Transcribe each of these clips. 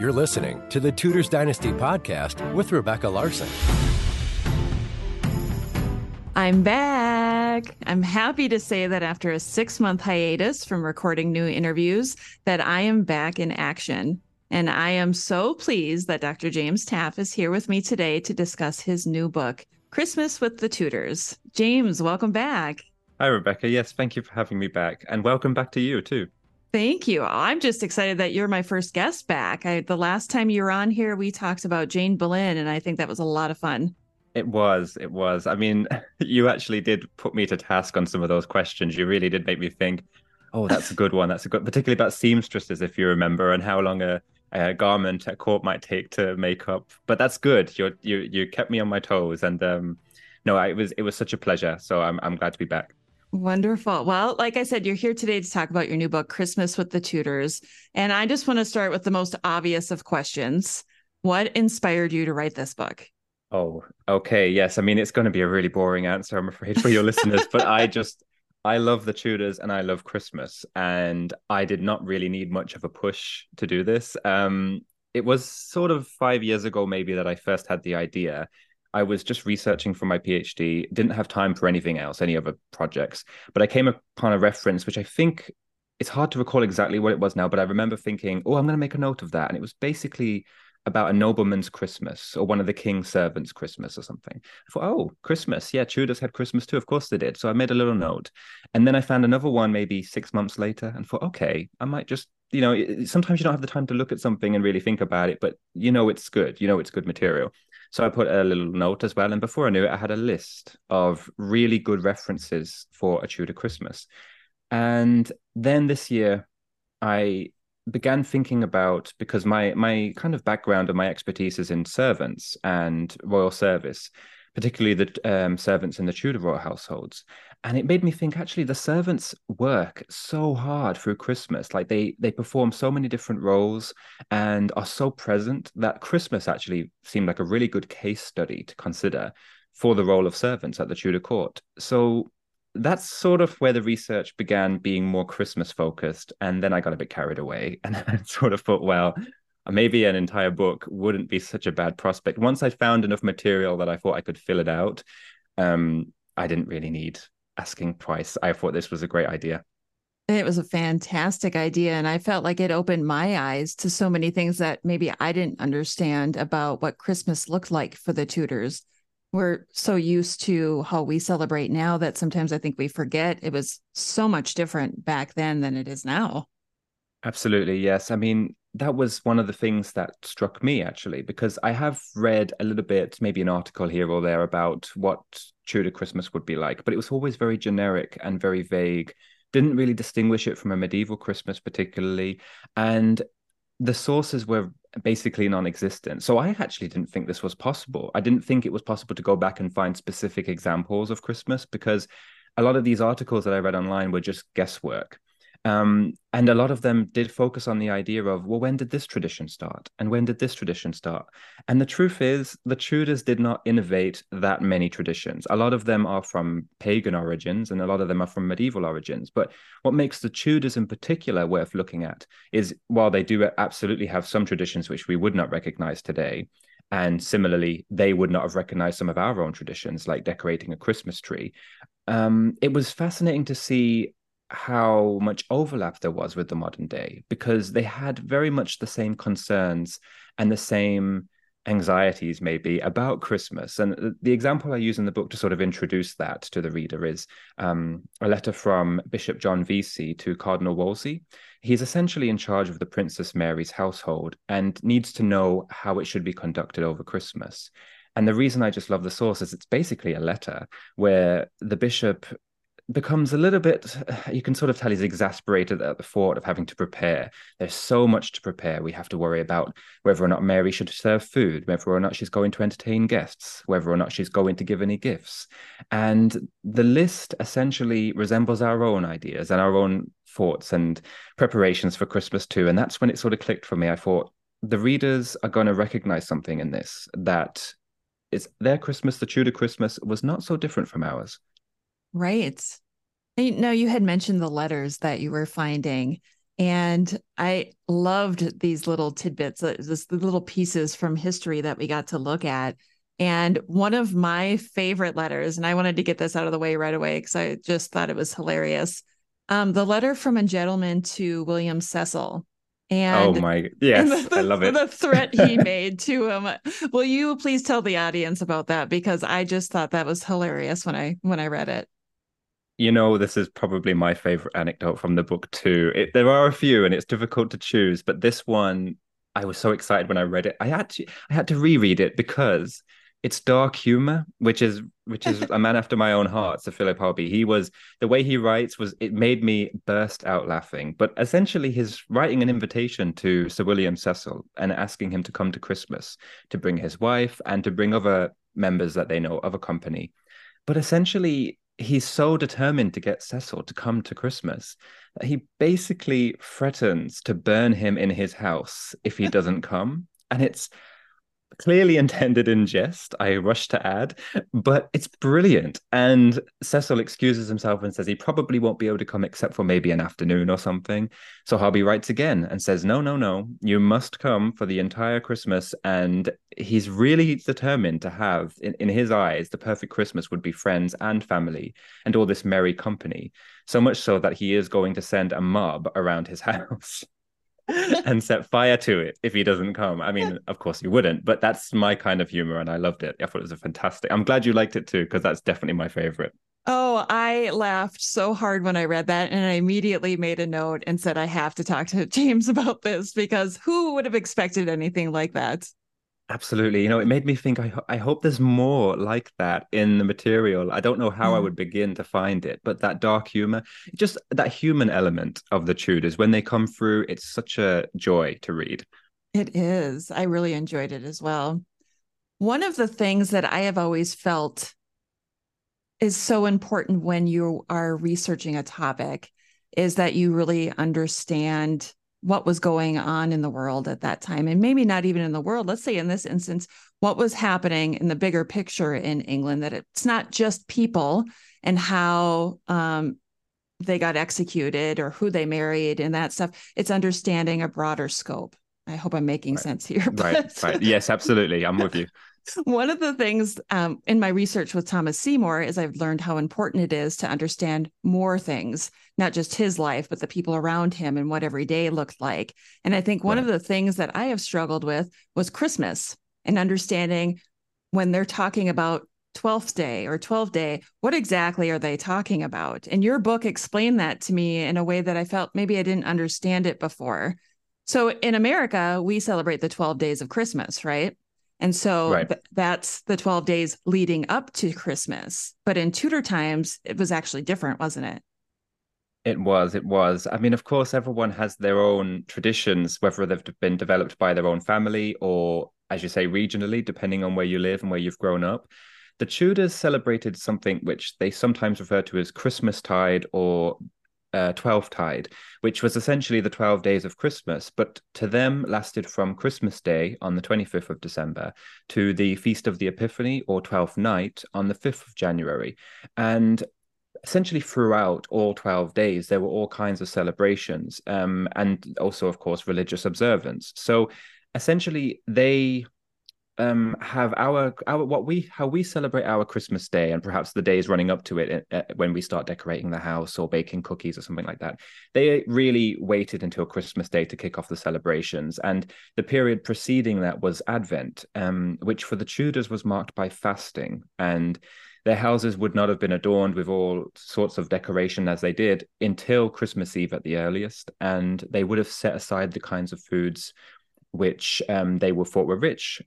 You're listening to the Tudors Dynasty podcast with Rebecca Larson. I'm back. I'm happy to say that after a 6-month hiatus from recording new interviews, that I am back in action. And I am so pleased that Dr. James Taffe is here with me today to discuss his new book, Christmas with the Tudors. James, welcome back. Hi, Rebecca. Yes, thank you for having me back. And welcome back to you, too. Thank you. I'm just excited that you're my first guest back. The last time you were on here, we talked about Jane Boleyn, and I think that was a lot of fun. It was. I mean, you actually did put me to task on some of those questions. You really did make me think, oh, that's a good one. Particularly about seamstresses, if you remember, and how long a garment at court might take to make up. But that's good. You kept me on my toes. And it was such a pleasure. So I'm glad to be back. Wonderful. Well, like I said, you're here today to talk about your new book, Christmas with the Tudors. And I just want to start with the most obvious of questions. What inspired you to write this book? Oh, okay. Yes. I mean, it's going to be a really boring answer, I'm afraid, for your listeners. But I love the Tudors and I love Christmas. And I did not really need much of a push to do this. It was sort of 5 years ago, maybe, that I first had the idea. I was just researching for my PhD, didn't have time for anything else, any other projects. But I came upon a reference, which I think it's hard to recall exactly what it was now, but I remember thinking, oh, I'm going to make a note of that. And it was basically about a nobleman's Christmas or one of the king's servants' Christmas or something. I thought, oh, Christmas. Yeah, Tudors had Christmas too. Of course they did. So I made a little note. And then I found another one maybe 6 months later and thought, okay, I might just, sometimes you don't have the time to look at something and really think about it, but it's good. It's good material. So I put a little note as well. And before I knew it, I had a list of really good references for a Tudor Christmas. And then this year, I began thinking about, because my kind of background and my expertise is in servants and royal service, particularly the servants in the Tudor royal households. And it made me think, actually, the servants work so hard through Christmas. Like they perform so many different roles and are so present that Christmas actually seemed like a really good case study to consider for the role of servants at the Tudor court. So that's sort of where the research began being more Christmas focused. And then I got a bit carried away and I sort of thought, well, maybe an entire book wouldn't be such a bad prospect. Once I found enough material that I thought I could fill it out, I didn't really need asking twice. I thought this was a great idea. It was a fantastic idea. And I felt like it opened my eyes to so many things that maybe I didn't understand about what Christmas looked like for the Tudors. We're so used to how we celebrate now that sometimes I think we forget it was so much different back then than it is now. Absolutely. Yes. I mean, that was one of the things that struck me, actually, because I have read a little bit, maybe an article here or there about what Tudor Christmas would be like, but it was always very generic and very vague. Didn't really distinguish it from a medieval Christmas particularly. And the sources were basically non-existent. So I actually didn't think this was possible. I didn't think it was possible to go back and find specific examples of Christmas because a lot of these articles that I read online were just guesswork. And a lot of them did focus on the idea of, well, when did this tradition start? And when did this tradition start? And the truth is, the Tudors did not innovate that many traditions. A lot of them are from pagan origins, and a lot of them are from medieval origins. But what makes the Tudors in particular worth looking at is, while they do absolutely have some traditions which we would not recognize today, and similarly, they would not have recognized some of our own traditions, like decorating a Christmas tree. It was fascinating to see how much overlap there was with the modern day, because they had very much the same concerns and the same anxieties maybe about Christmas. And the example I use in the book to sort of introduce that to the reader is a letter from Bishop John Vesey to Cardinal Wolsey. He's essentially in charge of the Princess Mary's household and needs to know how it should be conducted over Christmas. And the reason I just love the source is it's basically a letter where the bishop becomes a little bit, you can sort of tell he's exasperated at the thought of having to prepare. There's so much to prepare. We have to worry about whether or not Mary should serve food, whether or not she's going to entertain guests, whether or not she's going to give any gifts. And the list essentially resembles our own ideas and our own thoughts and preparations for Christmas too. And that's when it sort of clicked for me. I thought, the readers are going to recognize something in this, that it's their Christmas, the Tudor Christmas, was not so different from ours. Right. No, you had mentioned the letters that you were finding, and I loved these little tidbits, these little pieces from history that we got to look at. And one of my favorite letters, and I wanted to get this out of the way right away because I just thought it was hilarious. The letter from a gentleman to William Cecil. And I love it. The threat he made to him. Will you please tell the audience about that? Because I just thought that was hilarious when I read it. You know, this is probably my favorite anecdote from the book too. There are a few and it's difficult to choose, but this one, I was so excited when I read it. I had to reread it because it's dark humor, which is a man after my own heart, Sir Philip Hobby. The way he writes it made me burst out laughing. But essentially he's writing an invitation to Sir William Cecil and asking him to come to Christmas, to bring his wife and to bring other members that they know of a company. But essentially, he's so determined to get Cecil to come to Christmas that he basically threatens to burn him in his house if he doesn't come. And it's clearly intended in jest, I rush to add, but it's brilliant. And Cecil excuses himself and says he probably won't be able to come except for maybe an afternoon or something. So Harvey writes again and says, no, you must come for the entire Christmas. And he's really determined to have, in his eyes, the perfect Christmas would be friends and family and all this merry company, so much so that he is going to send a mob around his house and set fire to it if he doesn't come. I mean, of course he wouldn't, but that's my kind of humor, and I loved it. I thought it was fantastic. I'm glad you liked it too, because that's definitely my favorite. Oh, I laughed so hard when I read that, and I immediately made a note and said, I have to talk to James about this, because who would have expected anything like that? Absolutely. You know, it made me think, I hope there's more like that in the material. I don't know how I would begin to find it, but that dark humor, just that human element of the Tudors, when they come through, it's such a joy to read. It is. I really enjoyed it as well. One of the things that I have always felt is so important when you are researching a topic is that you really understand what was going on in the world at that time, and maybe not even in the world. Let's say in this instance, what was happening in the bigger picture in England, that it's not just people and how they got executed or who they married and that stuff. It's understanding a broader scope. I hope I'm making sense here. Right. Yes, absolutely. I'm with you. One of the things in my research with Thomas Seymour is I've learned how important it is to understand more things, not just his life, but the people around him and what every day looked like. And I think one of the things that I have struggled with was Christmas, and understanding when they're talking about Twelfth Day or 12th Day, what exactly are they talking about? And your book explained that to me in a way that I felt maybe I didn't understand it before. So in America, we celebrate the 12 days of Christmas, right? And so that's the 12 days leading up to Christmas. But in Tudor times, it was actually different, wasn't it? It was. I mean, of course, everyone has their own traditions, whether they've been developed by their own family or, as you say, regionally, depending on where you live and where you've grown up. The Tudors celebrated something which they sometimes refer to as Christmastide or Twelvetide, which was essentially the 12 days of Christmas, but to them lasted from Christmas Day on the 25th of December to the Feast of the Epiphany or Twelfth Night on the 5th of January. And essentially throughout all 12 days, there were all kinds of celebrations and also, of course, religious observance. So essentially they have our how we celebrate our Christmas day and perhaps the days running up to it when we start decorating the house or baking cookies or something like that. They really waited until Christmas Day to kick off the celebrations, and the period preceding that was Advent, which for the Tudors was marked by fasting, and their houses would not have been adorned with all sorts of decoration as they did until Christmas Eve at the earliest, and they would have set aside the kinds of foods which they were thought were rich,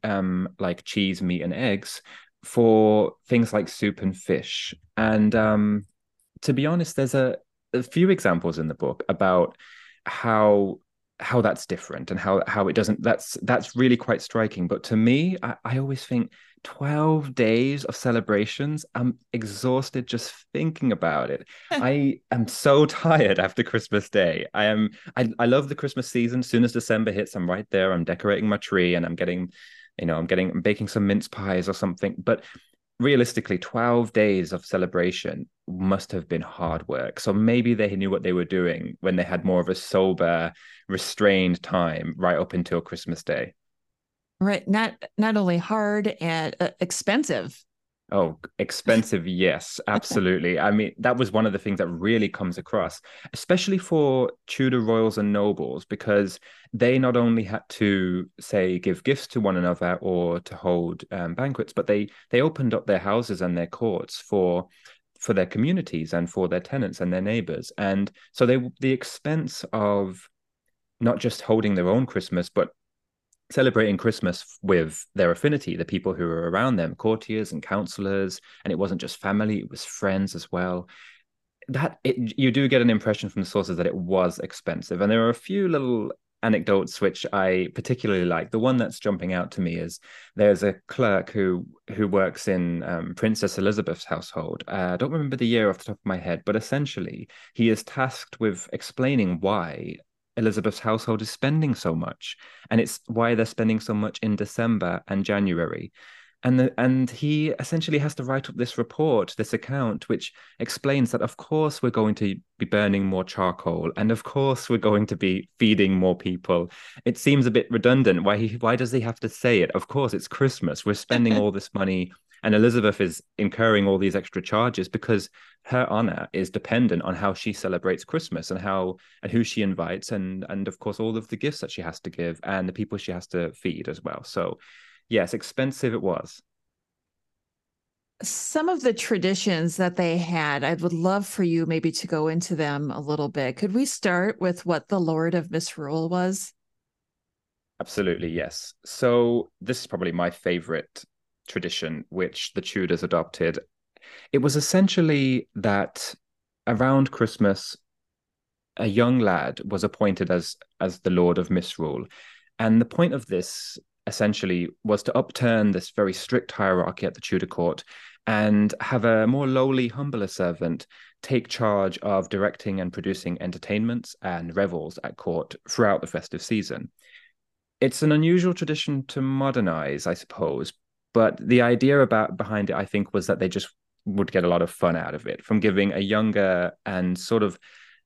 like cheese, meat, and eggs, for things like soup and fish. And to be honest, there's a few examples in the book about how that's different and how it doesn't. That's really quite striking. But to me, I always think 12 days of celebrations, I'm exhausted just thinking about it. I am so tired after Christmas Day. I love the Christmas season. As soon as December hits, I'm right there. I'm decorating my tree and I'm baking some mince pies or something. But realistically, 12 days of celebration must have been hard work. So maybe they knew what they were doing when they had more of a sober, restrained time right up until Christmas Day. Right. Not only hard and expensive. Oh, expensive. Yes, absolutely. I mean, that was one of the things that really comes across, especially for Tudor royals and nobles, because they not only had to, say, give gifts to one another or to hold banquets, but they opened up their houses and their courts for their communities and for their tenants and their neighbors. And so the expense of not just holding their own Christmas, but celebrating Christmas with their affinity, the people who were around them, courtiers and counselors, and it wasn't just family; it was friends as well. You do get an impression from the sources that it was expensive, and there are a few little anecdotes which I particularly like. The one that's jumping out to me is there's a clerk who works in Princess Elizabeth's household. I don't remember the year off the top of my head, but essentially he is tasked with explaining why Elizabeth's household is spending so much, and it's why they're spending so much in December and January. And he essentially has to write up this report, this account, which explains that, of course, we're going to be burning more charcoal, and of course, we're going to be feeding more people. It seems a bit redundant. Why does he have to say it? Of course, it's Christmas. We're spending all this money, and Elizabeth is incurring all these extra charges because her honor is dependent on how she celebrates Christmas and who she invites, and of course, all of the gifts that she has to give and the people she has to feed as well. So yes, expensive it was. Some of the traditions that they had, I would love for you maybe to go into them a little bit. Could we start with what the Lord of Misrule was? Absolutely, yes. So this is probably my favorite tradition, which the Tudors adopted. It was essentially that around Christmas, a young lad was appointed as the Lord of Misrule. And the point of this essentially was to upturn this very strict hierarchy at the Tudor court and have a more lowly, humbler servant take charge of directing and producing entertainments and revels at court throughout the festive season. It's an unusual tradition to modernize, I suppose, but the idea behind it, I think, was that they just would get a lot of fun out of it from giving a younger and sort of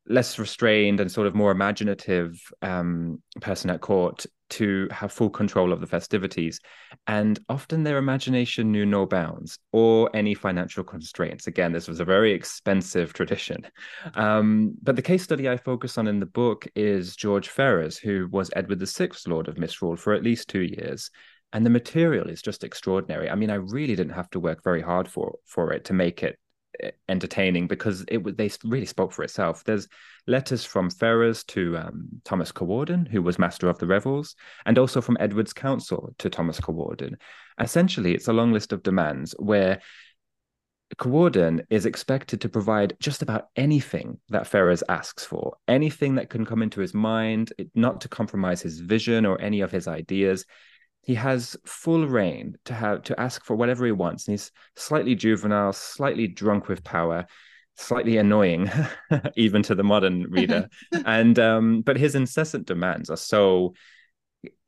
less restrained and sort of more imaginative person at court to have full control of the festivities. And often their imagination knew no bounds or any financial constraints. Again, this was a very expensive tradition. But the case study I focus on in the book is George Ferrers, who was Edward VI's Lord of Misrule for at least 2 years. And the material is just extraordinary. I mean, I really didn't have to work very hard for it to make it entertaining, because they really spoke for itself. There's letters from Ferrers to Thomas Cowarden, who was master of the revels, and also from Edward's council to Thomas Cowarden. Essentially, it's a long list of demands where Cowarden is expected to provide just about anything that Ferrers asks for, anything that can come into his mind, not to compromise his vision or any of his ideas. He has full reign to ask for whatever he wants, and he's slightly juvenile, slightly drunk with power, slightly annoying, even to the modern reader. And but his incessant demands are so,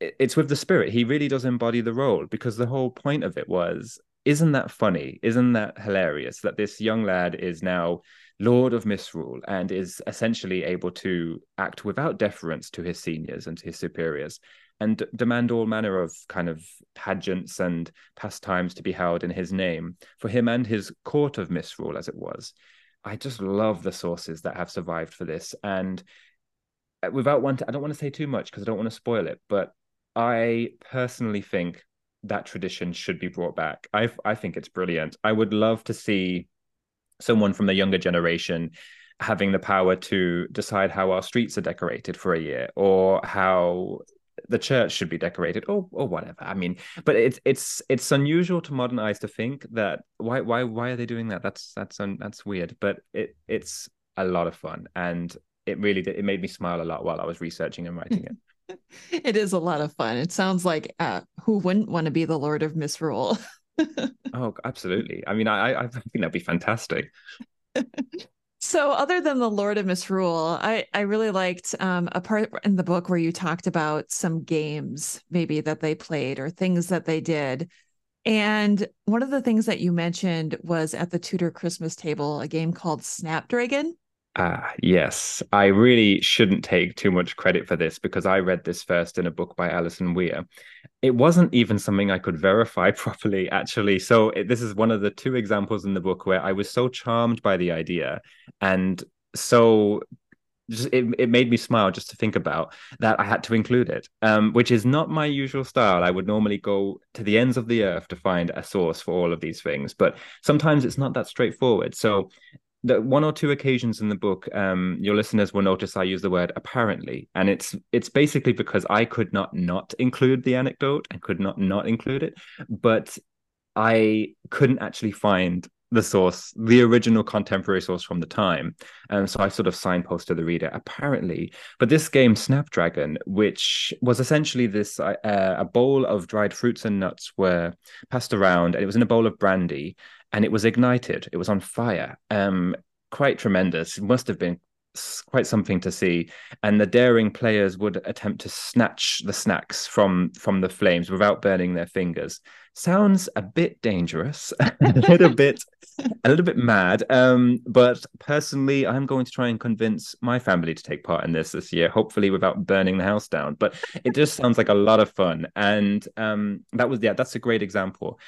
it's with the spirit. He really does embody the role, because the whole point of it was, isn't that funny? Isn't that hilarious that this young lad is now Lord of Misrule and is essentially able to act without deference to his seniors and to his superiors, and demand all manner of kind of pageants and pastimes to be held in his name for him and his court of Misrule, as it was. I just love the sources that have survived for this. And without I don't want to say too much because I don't want to spoil it, but I personally think that tradition should be brought back. I think it's brilliant. I would love to see someone from the younger generation having the power to decide how our streets are decorated for a year, or how the church should be decorated, or whatever. I mean, but it's unusual to modern eyes to think that why are they doing that? That's weird. But it's a lot of fun, and it really did. It made me smile a lot while I was researching and writing it. It is a lot of fun. It sounds like who wouldn't want to be the Lord of Misrule? Oh, absolutely. I mean, I think that'd be fantastic. So other than the Lord of Misrule, I really liked a part in the book where you talked about some games maybe that they played or things that they did. And one of the things that you mentioned was at the Tudor Christmas table, a game called Snapdragon. Yes, I really shouldn't take too much credit for this because I read this first in a book by Alison Weir. It wasn't even something I could verify properly, actually. So this is one of the two examples in the book where I was so charmed by the idea, and so just, it made me smile just to think about that I had to include it, which is not my usual style. I would normally go to the ends of the earth to find a source for all of these things, but sometimes it's not that straightforward. So the one or two occasions in the book, your listeners will notice I use the word apparently, and it's basically because I could not include the anecdote and could not include it, but I couldn't actually find the source, the original contemporary source from the time. And so I sort of signposted to the reader, apparently. But this game, Snapdragon, which was essentially this, a bowl of dried fruits and nuts were passed around, and it was in a bowl of brandy. And it was ignited. It was on fire. Quite tremendous. It must have been quite something to see. And the daring players would attempt to snatch the snacks from the flames without burning their fingers. Sounds a bit dangerous, a little bit mad. But personally, I'm going to try and convince my family to take part in this year, hopefully without burning the house down. But it just sounds like a lot of fun. And that's a great example.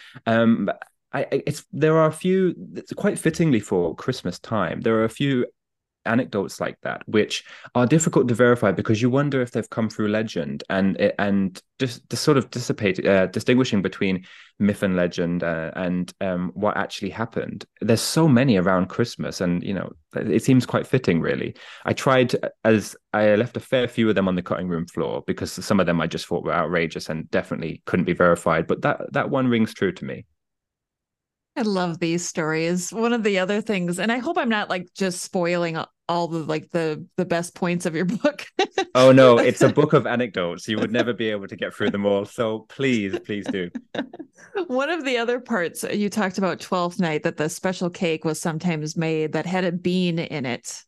There are a few, quite fittingly for Christmas time, there are a few anecdotes like that which are difficult to verify because you wonder if they've come through legend and just sort of distinguishing between myth and legend and what actually happened. There's so many around Christmas, and you know, it seems quite fitting, really. I tried, as I left a fair few of them on the cutting room floor because some of them I just thought were outrageous and definitely couldn't be verified, but that one rings true to me. I love these stories. One of the other things, and I hope I'm not like just spoiling all the like the best points of your book. Oh no, it's a book of anecdotes. You would never be able to get through them all. So please do. One of the other parts you talked about, Twelfth Night, that the special cake was sometimes made that had a bean in it.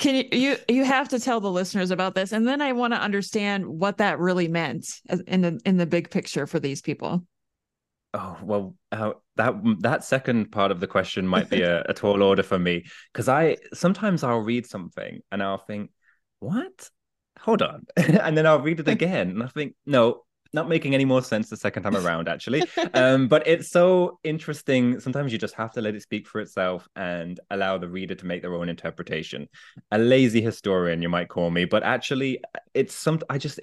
Can you have to tell the listeners about this, and then I want to understand what that really meant in the big picture for these people. Oh, well, that second part of the question might be a tall order for me, because I'll read something and I'll think, what? Hold on. And then I'll read it again. And I think, no, not making any more sense the second time around, actually. But it's so interesting. Sometimes you just have to let it speak for itself and allow the reader to make their own interpretation. A lazy historian, you might call me, but actually it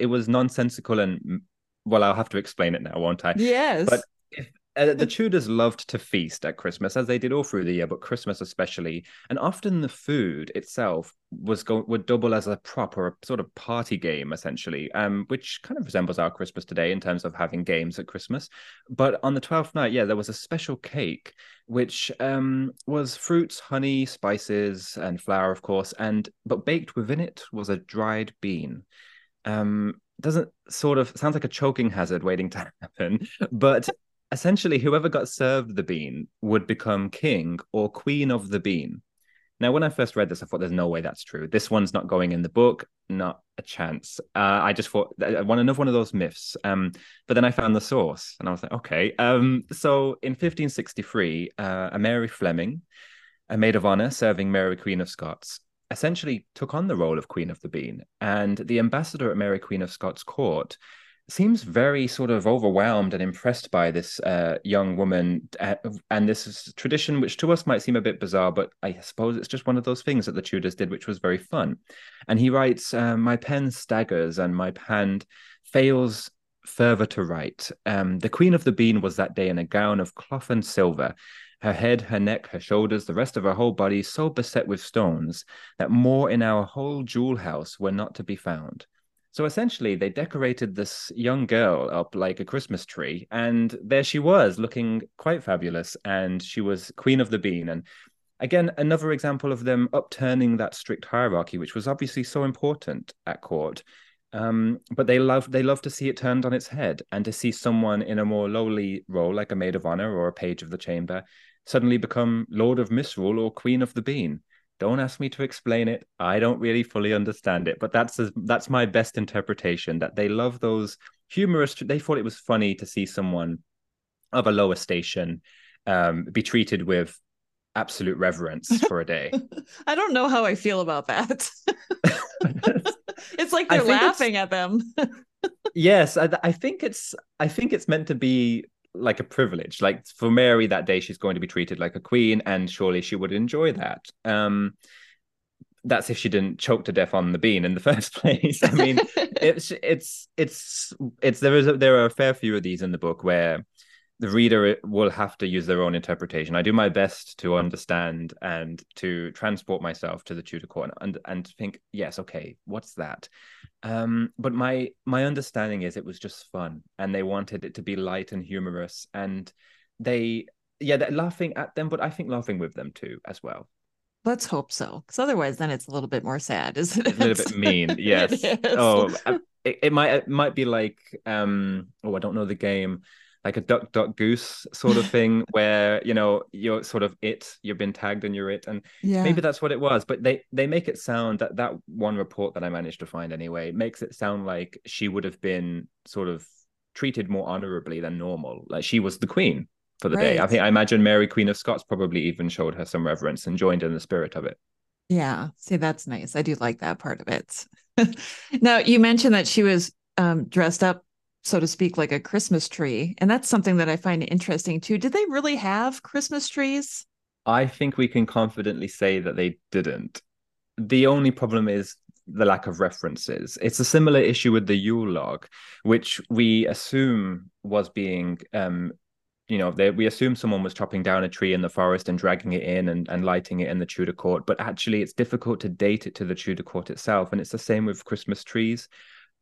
was nonsensical, and well, I'll have to explain it now, won't I? Yes. But the Tudors loved to feast at Christmas, as they did all through the year, but Christmas especially. And often the food itself would double as a prop or a sort of party game, essentially, which kind of resembles our Christmas today in terms of having games at Christmas. But on the 12th night, yeah, there was a special cake, which was fruits, honey, spices, and flour, of course. But baked within it was a dried bean. Doesn't sort of sounds like a choking hazard waiting to happen, but essentially whoever got served the bean would become king or queen of the bean. Now, when I first read this, I thought there's no way that's true. This one's not going in the book. Not a chance. I just thought I want another one of those myths. But then I found the source and I was like, OK. So in 1563, a Mary Fleming, a maid of honor serving Mary Queen of Scots, essentially took on the role of Queen of the Bean. And the ambassador at Mary Queen of Scots court seems very sort of overwhelmed and impressed by this young woman and this tradition, which to us might seem a bit bizarre, but I suppose it's just one of those things that the Tudors did, which was very fun. And he writes, my pen staggers and my hand fails further to write. The Queen of the Bean was that day in a gown of cloth and silver, her head, her neck, her shoulders, the rest of her whole body so beset with stones that more in our whole jewel house were not to be found. So essentially, they decorated this young girl up like a Christmas tree, and there she was, looking quite fabulous, and she was Queen of the Bean. And again, another example of them upturning that strict hierarchy, which was obviously so important at court. But they love to see it turned on its head, and to see someone in a more lowly role, like a maid of honor or a page of the chamber, suddenly become Lord of Misrule or Queen of the Bean. Don't ask me to explain it. I don't really fully understand it, but that's my best interpretation, that they love those humorous. They thought it was funny to see someone of a lower station be treated with absolute reverence for a day. I don't know how I feel about that. It's like they're laughing at them. Yes, I think it's meant to be like a privilege. Like for Mary that day, she's going to be treated like a queen, and surely she would enjoy that. That's if she didn't choke to death on the bean in the first place. I mean, there are a fair few of these in the book where the reader will have to use their own interpretation. I do my best to understand and to transport myself to the Tudor court and think, yes, okay, what's that? But my understanding is it was just fun, and they wanted it to be light and humorous, and they're laughing at them, but I think laughing with them too as well. Let's hope so, because otherwise then it's a little bit more sad, isn't it? A little bit mean, yes. It might be like I don't know the game, like a duck, duck, goose sort of thing where, you know, you're sort of it, you've been tagged and you're it. And maybe that's what it was. But they make it sound that one report that I managed to find anyway, makes it sound like she would have been sort of treated more honorably than normal. Like she was the queen for the day. I imagine Mary, Queen of Scots, probably even showed her some reverence and joined in the spirit of it. Yeah. See, that's nice. I do like that part of it. Now, you mentioned that she was dressed up, so to speak, like a Christmas tree. And that's something that I find interesting too. Did they really have Christmas trees? I think we can confidently say that they didn't. The only problem is the lack of references. It's a similar issue with the Yule log, which we assume was being, we assume someone was chopping down a tree in the forest and dragging it in and lighting it in the Tudor court. But actually, it's difficult to date it to the Tudor court itself. And it's the same with Christmas trees.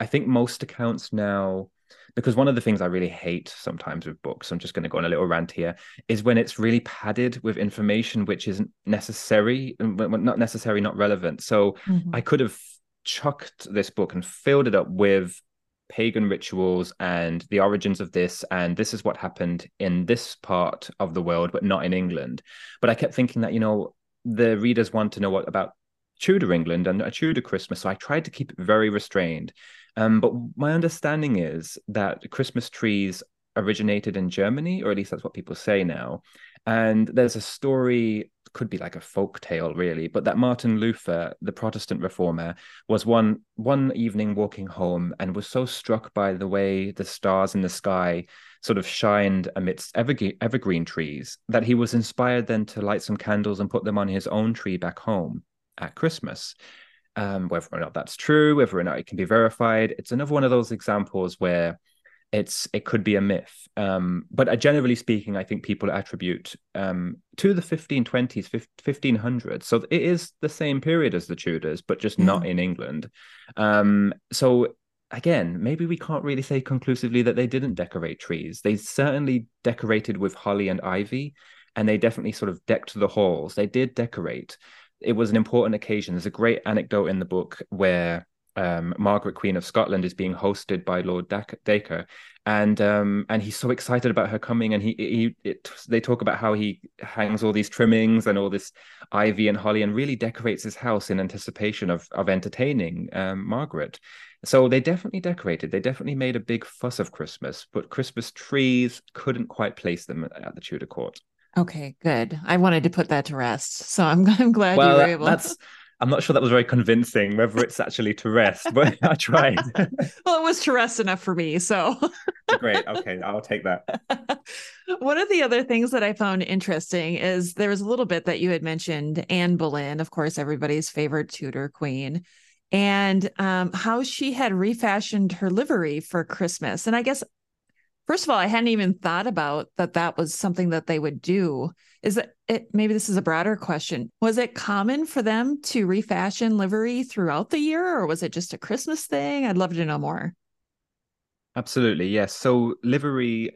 I think most accounts now, because one of the things I really hate sometimes with books, I'm just going to go on a little rant here, is when it's really padded with information which isn't necessary, not relevant. So I could have chucked this book and filled it up with pagan rituals and the origins of this, and this is what happened in this part of the world, but not in England. But I kept thinking that, you know, the readers want to know what about Tudor England and a Tudor Christmas. So I tried to keep it very restrained. But my understanding is that Christmas trees originated in Germany, or at least that's what people say now. And there's a story, could be like a folk tale really, but that Martin Luther, the Protestant reformer, was one evening walking home and was so struck by the way the stars in the sky sort of shined amidst evergreen trees that he was inspired then to light some candles and put them on his own tree back home at Christmas. Whether or not that's true, whether or not it can be verified, it's another one of those examples where it could be a myth. But generally speaking, I think people attribute to the 1520s, 1500s. So it is the same period as the Tudors, but just not in England. So again, maybe we can't really say conclusively that they didn't decorate trees. They certainly decorated with holly and ivy, and they definitely sort of decked the halls. They did decorate. It was an important occasion. There's a great anecdote in the book where Margaret Queen of Scotland is being hosted by Lord Dacre, and he's so excited about her coming, and they talk about how he hangs all these trimmings and all this ivy and holly and really decorates his house in anticipation of entertaining Margaret. So they definitely decorated. They definitely made a big fuss of Christmas, but Christmas trees couldn't quite place them at the Tudor court. Okay, good. I wanted to put that to rest, so I'm glad you were able. I'm not sure that was very convincing, whether it's actually to rest, but I tried. Well, it was to rest enough for me, so. Great. Okay, I'll take that. One of the other things that I found interesting is there was a little bit that you had mentioned, Anne Boleyn, of course, everybody's favorite Tudor queen, and how she had refashioned her livery for Christmas. And I guess, first of all, I hadn't even thought about that was something that they would do. Maybe this is a broader question. Was it common for them to refashion livery throughout the year, or was it just a Christmas thing? I'd love to know more. Absolutely, yes. So livery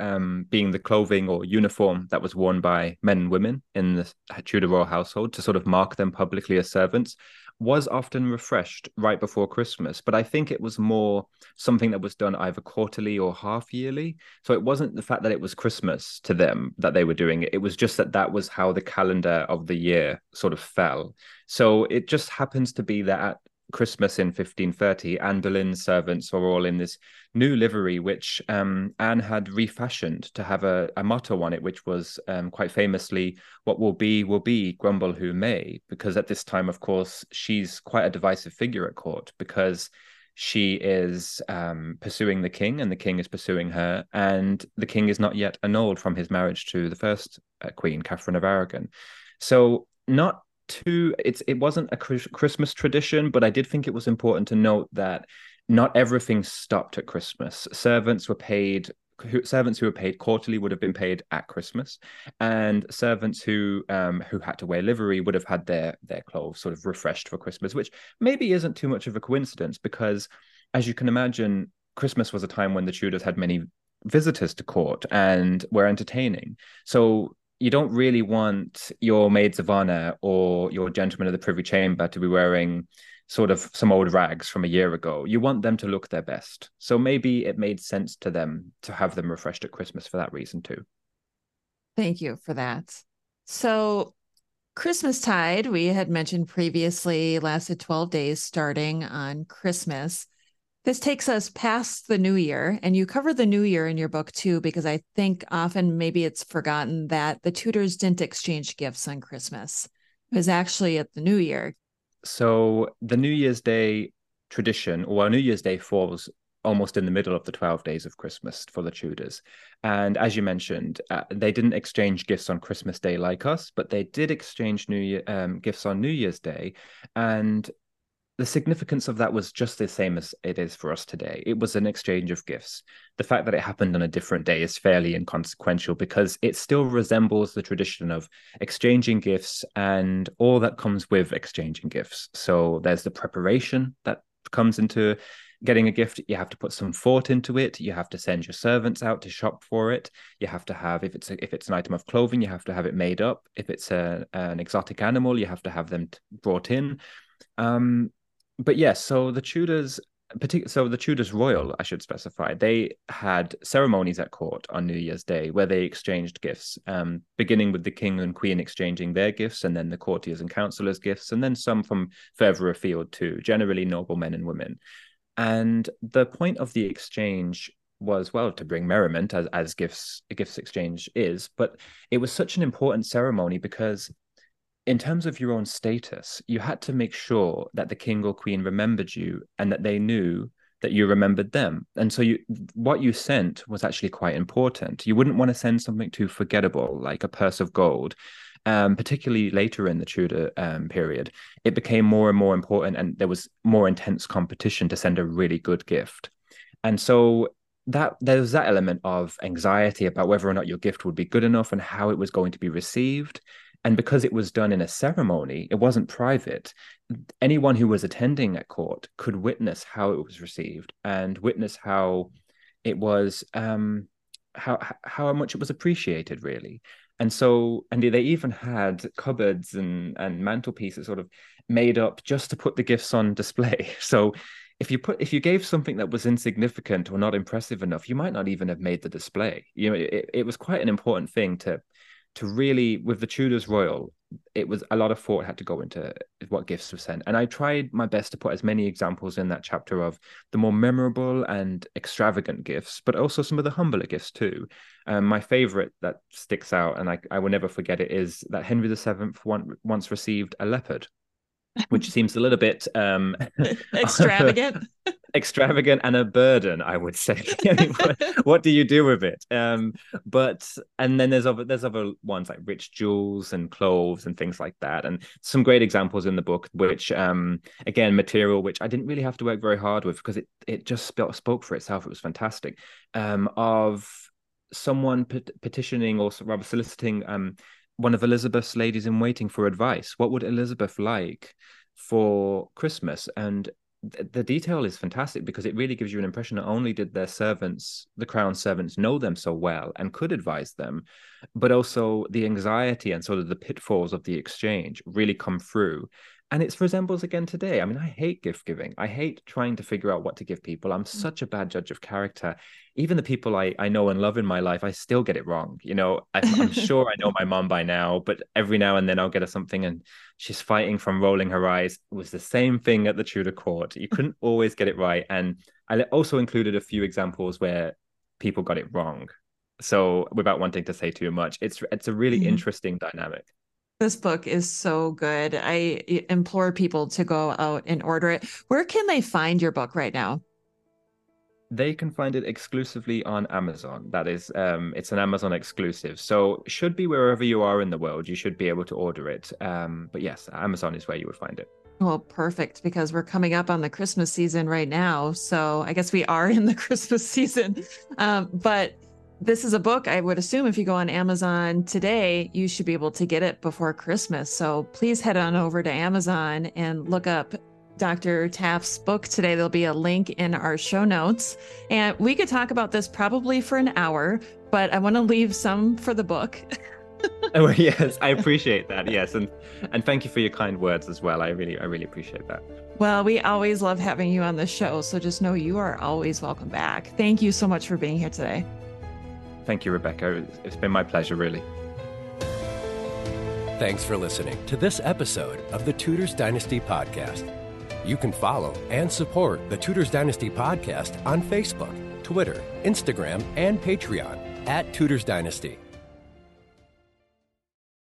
being the clothing or uniform that was worn by men and women in the Tudor royal household to sort of mark them publicly as servants, was often refreshed right before Christmas. But I think it was more something that was done either quarterly or half yearly. So it wasn't the fact that it was Christmas to them that they were doing it. It was just that was how the calendar of the year sort of fell. So it just happens to be that at Christmas in 1530, Anne Boleyn's servants were all in this new livery, which Anne had refashioned to have a motto on it, which was quite famously, "What will be, grumble who may," because at this time, of course, she's quite a divisive figure at court, because she is pursuing the king and the king is pursuing her, and the king is not yet annulled from his marriage to the first queen, Catherine of Aragon. So it wasn't a Christmas tradition, but I did think it was important to note that not everything stopped at Christmas. Servants who were paid quarterly would have been paid at Christmas, and servants who had to wear livery would have had their clothes sort of refreshed for Christmas, which maybe isn't too much of a coincidence, because as you can imagine, Christmas was a time when the Tudors had many visitors to court and were entertaining. So you don't really want your maids of honor or your gentlemen of the privy chamber to be wearing sort of some old rags from a year ago. You want them to look their best. So maybe it made sense to them to have them refreshed at Christmas for that reason too. Thank you for that. So Christmastide, we had mentioned previously, lasted 12 days starting on Christmas. This takes us past the new year, and you cover the new year in your book too, because I think often maybe it's forgotten that the Tudors didn't exchange gifts on Christmas. It was actually at the new year. So the New Year's Day tradition, or New Year's Day, falls almost in the middle of the 12 days of Christmas for the Tudors. And as you mentioned, they didn't exchange gifts on Christmas Day like us, but they did exchange gifts on New Year's Day. And the significance of that was just the same as it is for us today. It was an exchange of gifts. The fact that it happened on a different day is fairly inconsequential, because it still resembles the tradition of exchanging gifts and all that comes with exchanging gifts. So there's the preparation that comes into getting a gift. You have to put some thought into it. You have to send your servants out to shop for it. You have to have, if it's an item of clothing, you have to have it made up. If it's an exotic animal, you have to have them brought in. But yes, so the Tudors royal, I should specify, they had ceremonies at court on New Year's Day where they exchanged gifts, beginning with the king and queen exchanging their gifts, and then the courtiers and councillors' gifts, and then some from further afield too, generally noble men and women. And the point of the exchange was, well, to bring merriment, as gifts exchange is, but it was such an important ceremony because in terms of your own status, you had to make sure that the king or queen remembered you and that they knew that you remembered them. And so what you sent was actually quite important. You wouldn't want to send something too forgettable, like a purse of gold. Particularly later in the Tudor period, it became more and more important, and there was more intense competition to send a really good gift. And so there was that element of anxiety about whether or not your gift would be good enough and how it was going to be received. And because it was done in a ceremony, it wasn't private. Anyone who was attending at court could witness how it was received and witness how it was, how much it was appreciated, really. And so, and they even had cupboards and mantelpieces sort of made up just to put the gifts on display. So if you gave something that was insignificant or not impressive enough, you might not even have made the display. You know, it was quite an important thing to really, with the Tudors royal, it was a lot of thought had to go into what gifts were sent. And I tried my best to put as many examples in that chapter of the more memorable and extravagant gifts, but also some of the humbler gifts too. My favorite that sticks out, and I will never forget it, is that Henry VII once received a leopard, which seems a little bit extravagant and a burden, I would say. What do you do with it? But then there's other ones like rich jewels and clothes and things like that, and some great examples in the book, which again, material which I didn't really have to work very hard with because it just spoke for itself. It was fantastic. Of someone petitioning, or rather soliciting, one of Elizabeth's ladies in waiting for advice. What would Elizabeth like for Christmas? And the detail is fantastic because it really gives you an impression not only did their servants, the crown servants, know them so well and could advise them, but also the anxiety and sort of the pitfalls of the exchange really come through. And it resembles again today. I mean, I hate gift giving. I hate trying to figure out what to give people. I'm such a bad judge of character. Even the people I know and love in my life, I still get it wrong. You know, I'm sure I know my mom by now, but every now and then I'll get her something and she's fighting from rolling her eyes. It was the same thing at the Tudor court. You couldn't always get it right. And I also included a few examples where people got it wrong. So without wanting to say too much, it's a really interesting dynamic. This book is so good. I implore people to go out and order it. Where can they find your book right now? They can find it exclusively on Amazon. That is, it's an Amazon exclusive. So it should be wherever you are in the world, you should be able to order it. But yes, Amazon is where you would find it. Well, perfect, because we're coming up on the Christmas season right now. So I guess we are in the Christmas season. But this is a book, I would assume, if you go on Amazon today, you should be able to get it before Christmas. So please head on over to Amazon and look up Dr. Taffe's book today. There'll be a link in our show notes. And we could talk about this probably for an hour, but I want to leave some for the book. Oh, yes, I appreciate that. Yes. And thank you for your kind words as well. I really appreciate that. Well, we always love having you on the show. So just know you are always welcome back. Thank you so much for being here today. Thank you, Rebecca. It's been my pleasure, really. Thanks for listening to this episode of the Tudors Dynasty Podcast. You can follow and support the Tudors Dynasty Podcast on Facebook, Twitter, Instagram, and Patreon at Tudors Dynasty.